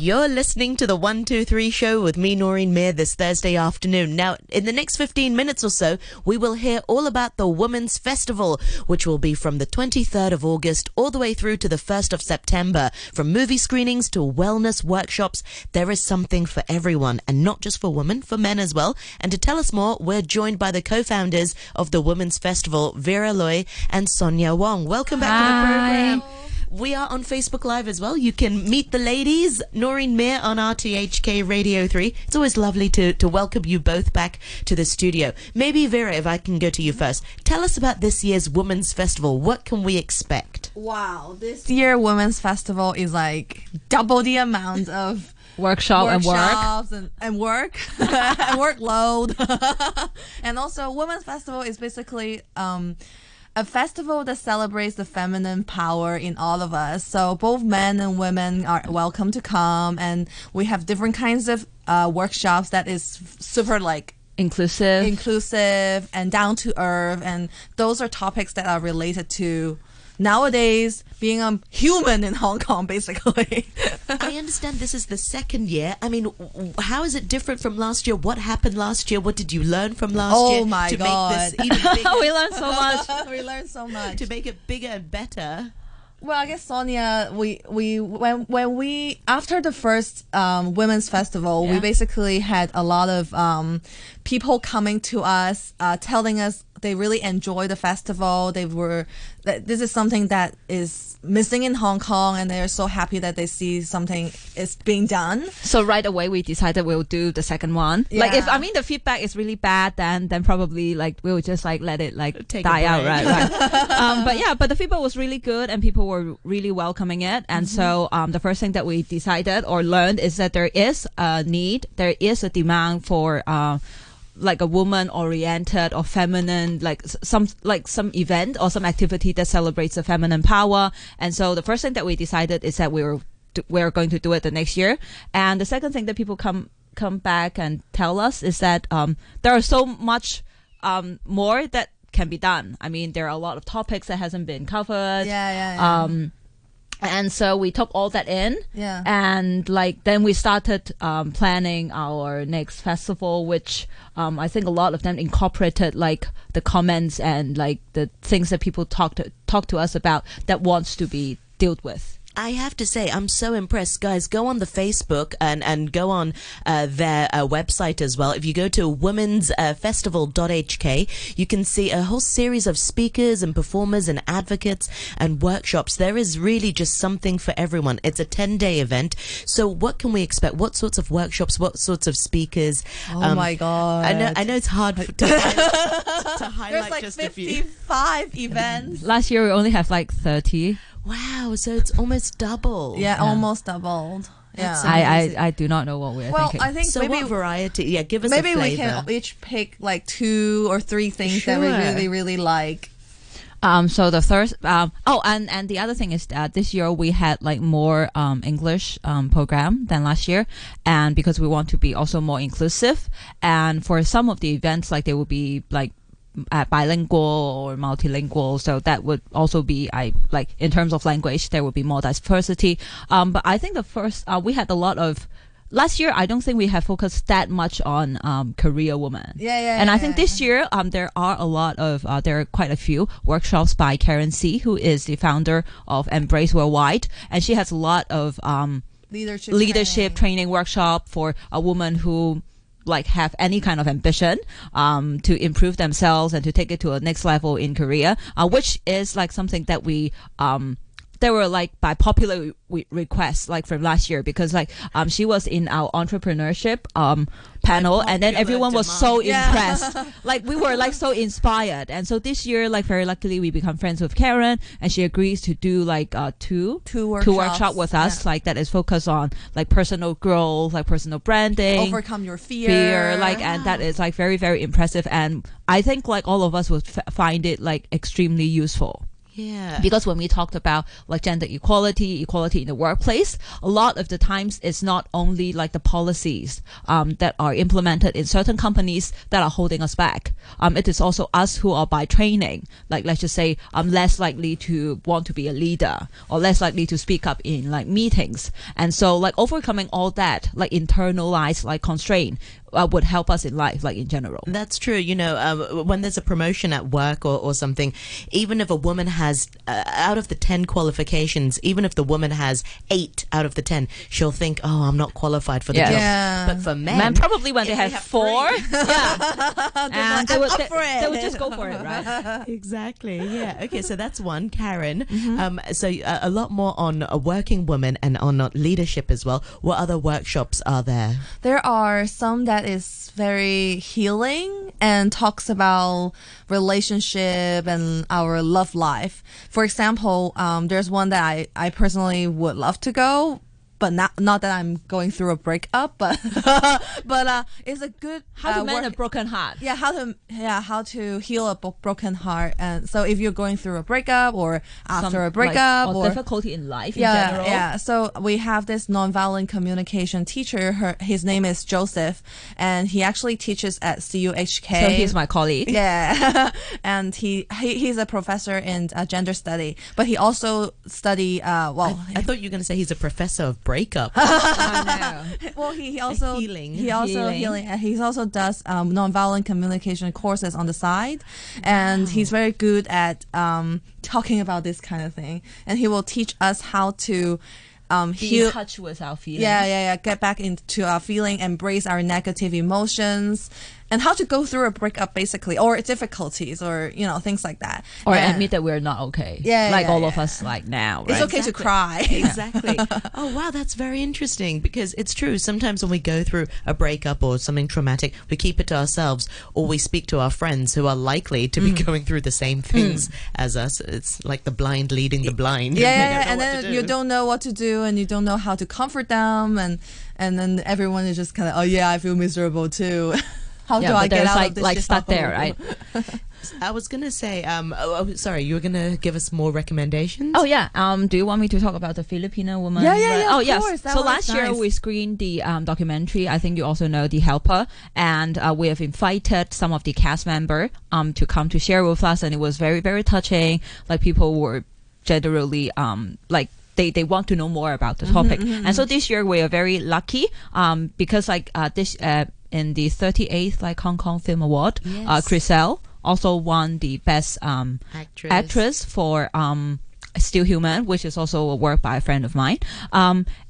You're listening to the 123 Show with me, Noreen Meir, this Thursday afternoon. Now, in the next 15 minutes or so, we will hear all about the Women's Festival, which will be from the 23rd of August all the way through to the 1st of September. From movie screenings to wellness workshops, there is something for everyone, and not just for women, for men as well. And to tell us more, we're joined by the co-founders of the Women's Festival, Vera Lui and Sonia Wong. Welcome back to the program. We are on Facebook Live as well. You can meet the ladies, Noreen Meir on RTHK Radio 3. It's always lovely to welcome you both back to the studio. Maybe, Vera, if I can go to you first. Tell us about this year's Women's Festival. What can we expect? Wow, this year Women's Festival is like double the amount of workshops and work and workload. And also, Women's Festival is basically a festival that celebrates the feminine power in all of us. So both men and women are welcome to come, and we have different kinds of workshops that is super like inclusive and down to earth, and those are topics that are related to nowadays being a human in Hong Kong, basically. I understand this is the second year. I mean, how is it different from last year? What happened last year? What did you learn from last year? Oh my God. Make this even bigger? We learned so much. We learned so much. To make it bigger and better. Well, I guess, Sonia, when we after the first Women's Festival, we basically had a lot of people coming to us, telling us they really enjoy the festival. This is something that is missing in Hong Kong, and they're so happy that they see something is being done. So right away we decided we'll do the second one. Yeah. Like, if the feedback is really bad, then probably like we'll just like let it like die out, right? But the feedback was really good, and people were really welcoming it. And so the first thing that we decided or learned is that there is a need, there is a demand for like a woman-oriented or feminine, like some event or some activity that celebrates the feminine power. And so the first thing that we decided is that we're going to do it the next year. And the second thing that people come back and tell us is that there are so much more that can be done. I mean, there are a lot of topics that hasn't been covered. Yeah. And so we took all that in, and like then we started planning our next festival, which I think a lot of them incorporated like the comments and like the things that people talk to us about that wants to be dealt with. I have to say, I'm so impressed. Guys, go on the Facebook and go on their website as well. If you go to womensfestival.hk, you can see a whole series of speakers and performers and advocates and workshops. There is really just something for everyone. It's a 10-day event. So what can we expect? What sorts of workshops? What sorts of speakers? Oh, my God. I know it's hard to highlight. There's like just 55 a few events. Last year, we only have like 30. Wow, so it's almost doubled. Yeah, almost doubled. Yeah, I do not know what we're thinking. I think so maybe variety. Yeah, give us maybe a flavor. We can each pick like 2 or 3 things that we really, really like. So the first and the other thing is that this year we had like more English program than last year, and because we want to be also more inclusive, and for some of the events like they will be like bilingual or multilingual, so that would also be in terms of language there would be more diversity. But I think the first we had a lot of last year. I don't think we have focused that much on career women. And I think this year there are a lot of there are quite a few workshops by Karen C, who is the founder of Embrace Worldwide, and she has a lot of leadership training workshop for a woman who like have any kind of ambition to improve themselves and to take it to a next level in Korea, which is like something that we there were like by popular request like from last year, because like she was in our entrepreneurship panel, and then everyone was so impressed. Like we were like so inspired, and so this year like very luckily we become friends with Karen, and she agrees to do like two workshops with us, like that is focused on like personal growth, like personal branding, overcome your fear like, and that is like very, very impressive, and I think like all of us would find it like extremely useful. Yeah. Because when we talked about like gender equality, equality in the workplace, a lot of the times it's not only like the policies that are implemented in certain companies that are holding us back. It is also us who are by training, like let's just say I'm less likely to want to be a leader or less likely to speak up in like meetings. And so like overcoming all that, like internalized like constraint, would help us in life, like in general. That's true. You know, when there's a promotion at work or something, even if a woman has, out of the 10 qualifications, even if the woman has 8 out of the 10, she'll think, oh, I'm not qualified for the job. Yeah. But for men probably when they have 4, they would just go for it, right? Exactly. Yeah. Okay. So that's one, Karen. Mm-hmm. So a lot more on working women and on leadership as well. What other workshops are there? There are some that is very healing and talks about relationship and our love life. For example, there's one that I personally would love to go, but not that I'm going through a breakup, but it's a good how to mend a broken heart. Yeah, how to heal a broken heart. And so if you're going through a breakup or after a breakup or difficulty in life in general. Yeah. So we have this nonviolent communication teacher. His name is Joseph, and he actually teaches at CUHK. So he's my colleague. Yeah, and he's a professor in gender study, but he also study. I thought you were going to say he's a professor of breakup. Oh, no. Well, he also healing. And he also does nonviolent communication courses on the side, and he's very good at talking about this kind of thing. And he will teach us how to be in touch with our feelings. Yeah. Get back into our feeling, embrace our negative emotions, and how to go through a breakup basically, or difficulties, or things like that, or admit that we're not okay. All of us like now, right? It's okay to cry. Exactly. Oh wow, that's very interesting, because it's true. Sometimes when we go through a breakup or something traumatic, we keep it to ourselves, or we speak to our friends who are likely to be going through the same things as us. It's like the blind leading the blind. And then you don't know what to do, and you don't know how to comfort them, and then everyone is just kind of, oh yeah, I feel miserable too. How do I get out of this? Like start there, right? I was going to say, sorry, you were going to give us more recommendations? Oh, yeah. Do you want me to talk about the Filipino woman? Yeah, of course. So last year we screened the documentary, I think you also know, The Helper, and we have invited some of the cast member to come to share with us, and it was very, very touching. Like people were generally they want to know more about the topic. Mm-hmm, mm-hmm. And so this year we are very lucky because in the 38th Hong Kong Film Award, yes, Griselle also won the best actress for Still Human, which is also a work by a friend of mine.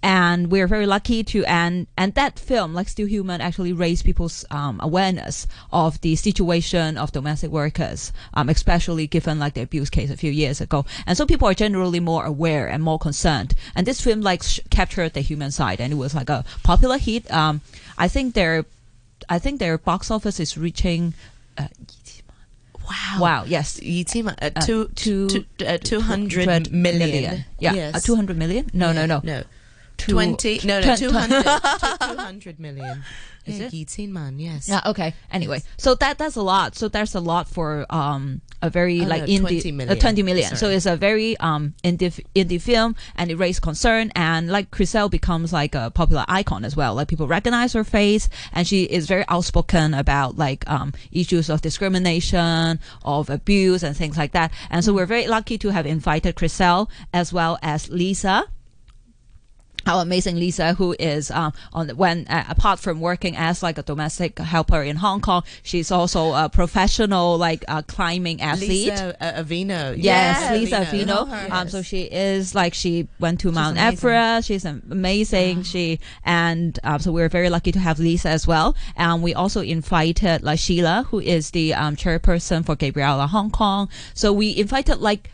And we're very lucky to, and that film, like Still Human, actually raised people's awareness of the situation of domestic workers, especially given like the abuse case a few years ago. And so people are generally more aware and more concerned. And this film captured the human side, and it was like a popular hit. I think their box office is reaching. Wow! Yes, Yitin Man, 200 million. Yeah, yes. 200 million. No. 20. No. 200. 200 million. Is it Yitin Man? Yes. Yeah. Okay. Anyway, so that's a lot. So there's a lot for a very indie 20 million. 20 million. Sorry. So it's a very indie film, and it raised concern. And like Griselle becomes like a popular icon as well. Like people recognize her face, and she is very outspoken about issues of discrimination, of abuse, and things like that. And so we're very lucky to have invited Griselle as well as Lisa. Our amazing Lisa, who is apart from working as like a domestic helper in Hong Kong, she's also a professional climbing athlete. Lisa Avino. Yes, Lisa Avino. So she is she went to Mount Everest. She's amazing. Wow. So we're very lucky to have Lisa as well. And we also invited Sheila, who is the chairperson for Gabriella Hong Kong. So we invited like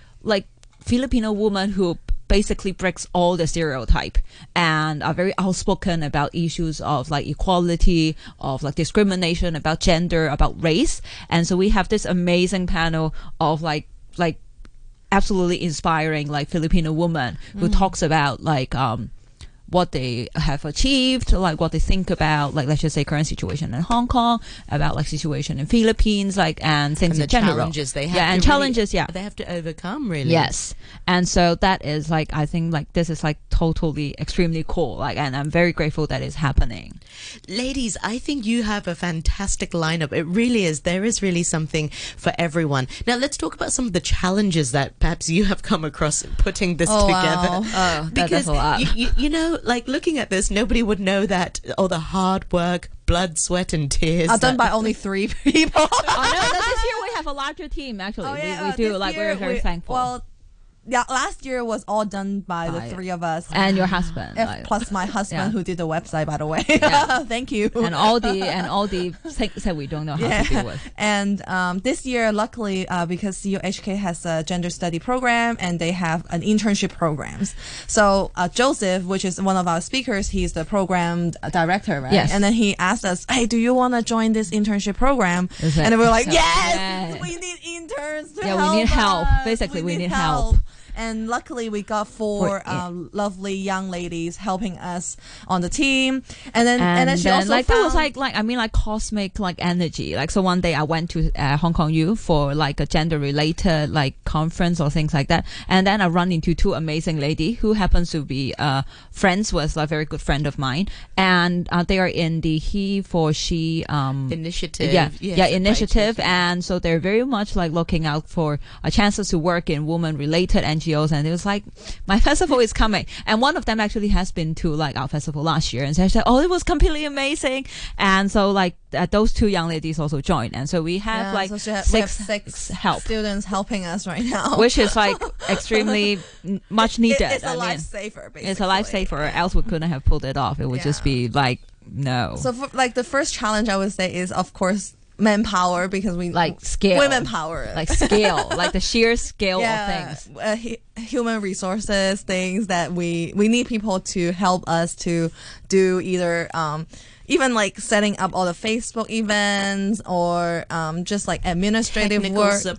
Filipino woman who basically breaks all the stereotype and are very outspoken about issues of equality, of discrimination, about gender, about race. And so we have this amazing panel of absolutely inspiring Filipino women who talks about what they have achieved, like what they think about, like let's just say current situation in Hong Kong, about like situation in Philippines, like and things and in general. Challenges they have, yeah, and challenges, really, yeah, they have to overcome, really. Yes, and so that is like I think like this is like totally extremely cool, like, and I'm very grateful that it's happening. Ladies, I think you have a fantastic lineup. It really is. There is really something for everyone. Now let's talk about some of the challenges that perhaps you have come across putting this together. Wow. Oh, because you know. Like looking at this, nobody would know that all the hard work, blood, sweat, and tears are done by only 3 people. Oh, no, this year we have a larger team. Actually, we do. Like year, we're very thankful. Well, yeah, last year was all done by the 3 of us and your husband, plus my husband who did the website, by the way. Yeah. Thank you. And all the things that we don't know how to deal with. And this year, luckily, because CUHK has a gender study program and they have an internship programs. So Joseph, which is one of our speakers, he's the program director, right? Yes. And then he asked us, "Hey, do you want to join this internship program?" And we were like, "Yes, we need interns to help." Yeah, we need help. Basically, we need help. And luckily, we got 4 lovely young ladies helping us on the team. And then she also like, found... That was like cosmic like energy. Like so, one day I went to Hong Kong U for like a gender related like conference or things like that. And then I run into 2 amazing ladies who happens to be friends with a very good friend of mine. And they are in the he for she initiative. Initiative. And so they're very much like looking out for chances to work in woman related engineering. And it was like, my festival is coming. And one of them actually has been to like our festival last year. And so she said, oh, it was completely amazing. And so like those 2 young ladies also joined. And so we have six students helping us right now. Which is like extremely much needed. It's a lifesaver, basically. It's a lifesaver. Or else we couldn't have pulled it off. It would just be like, no. So for, like the first challenge I would say is, of course, manpower, because we like scale women power, like scale, like the sheer scale of things, human resources, things that we need people to help us to do, either even like setting up all the Facebook events or just like administrative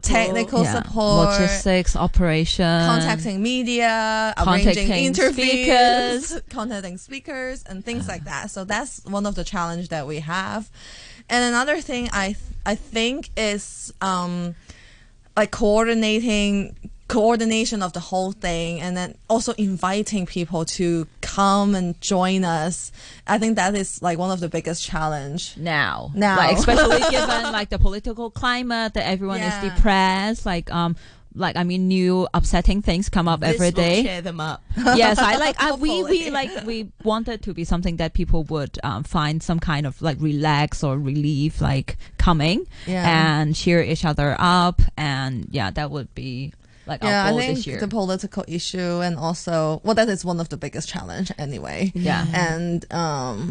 technical support, logistics, operation, contacting media, arranging interviews, contacting speakers, and things like that. So that's one of the challenges that we have. And another thing I think is like coordination of the whole thing, and then also inviting people to come and join us. I think that is like one of the biggest challenge now, like, especially given like the political climate that everyone is depressed. Like new upsetting things come up every day. Will share them up. Yes, we want it to be something that people would find some kind of like relax or relief, like coming and cheer each other up, and that would be like our goal this year. I think the political issue, and also that is one of the biggest challenge anyway. Yeah, and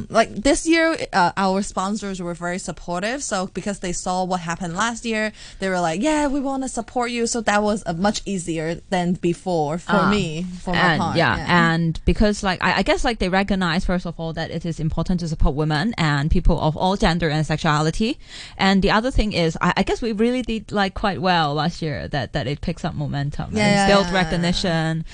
like this year, our sponsors were very supportive. So because they saw what happened last year, they were like, "Yeah, we want to support you." So that was much easier than before for me, for my part. Yeah, and because like I guess like they recognize first of all that it is important to support women and people of all gender and sexuality. And the other thing is, I guess we really did like quite well last year. That it picks up momentum. And build recognition.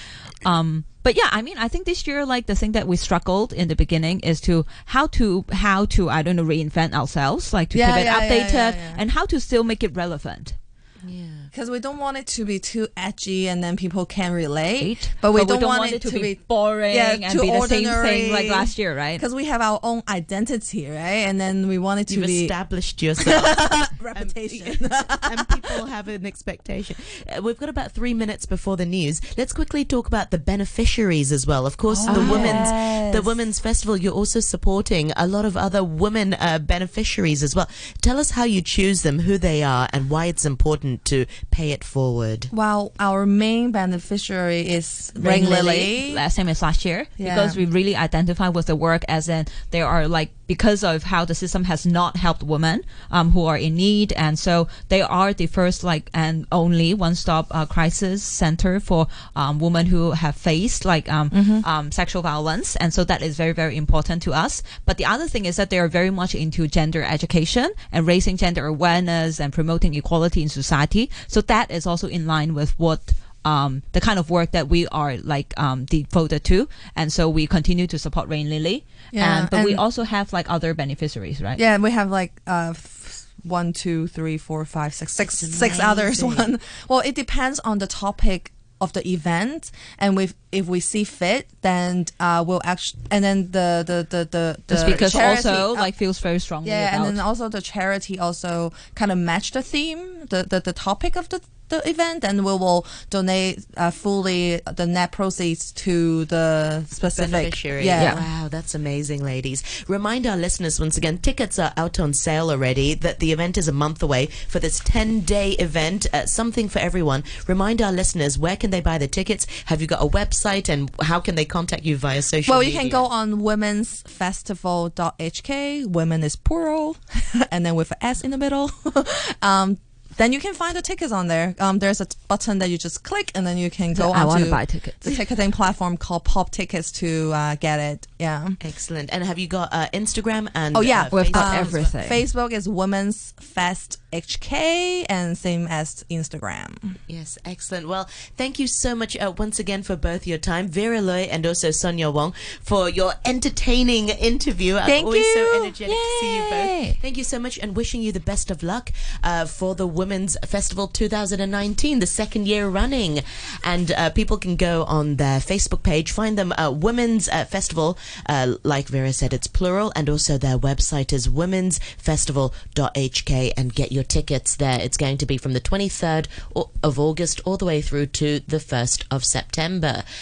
But I think this year, like the thing that we struggled in the beginning is to how to reinvent ourselves, like to keep it updated and how to still make it relevant. Yeah, because we don't want it to be too edgy and then people can relate, but we don't want it to be boring and be ordinary. The same thing like last year, right? Because we have our own identity, right? And then we want it to be established yourself. Reputation. And people have an expectation. We've got about 3 minutes before the news. Let's quickly talk about the beneficiaries as well. Of course, the Women's Festival, you're also supporting a lot of other women beneficiaries as well. Tell us how you choose them, who they are, and why it's important to pay it forward. Well, our main beneficiary is RainLily, same as last year, because we really identify with the work, as in there are like, because of how the system has not helped women who are in need, and so they are the first like and only one-stop crisis center for women who have faced like sexual violence, and so that is very, very important to us. But the other thing is that they are very much into gender education and raising gender awareness and promoting equality in society, so that is also in line with what the kind of work that we are like devoted to, and so we continue to support RainLily. Yeah, but we also have like other beneficiaries, right? Yeah, we have like 1, 2, 3, 4, 5, 6 others. Well, it depends on the topic of the event, and if we see fit, then we'll actually, and then the speakers charity, also like feels very strongly. Yeah, about. And then also the charity also kind of match the theme, the topic of the event, and we will donate fully the net proceeds to the specific beneficiary. Yeah. Wow, that's amazing, ladies. Remind our listeners once again, tickets are out on sale already, that the event is a month away for this 10-day event, something for everyone. Remind our listeners, where can they buy the tickets? Have you got a website, and how can they contact you via social media? Well, you can go on womensfestival.hk, women is plural, and then with an S in the middle. Then you can find the tickets on there. There's a button that you just click, and then you can go on to buy tickets. The ticketing platform called Pop Tickets to get it. Yeah, excellent. And have you got Instagram and? Oh yeah, we've got everything. Facebook is Women's Fest HK, and same as Instagram. Yes, excellent. Well, thank you so much once again for both your time, Vera Lui and also Sonia Wong, for your entertaining interview. Thank you. Always so energetic to see you both. Thank you so much, and wishing you the best of luck for the Women's Festival 2019, the second year running. And people can go on their Facebook page, find them Women's Festival. Like Vera said, it's plural, and also their website is womensfestival.hk, and get your tickets there. It's going to be from the 23rd of August all the way through to the 1st of September.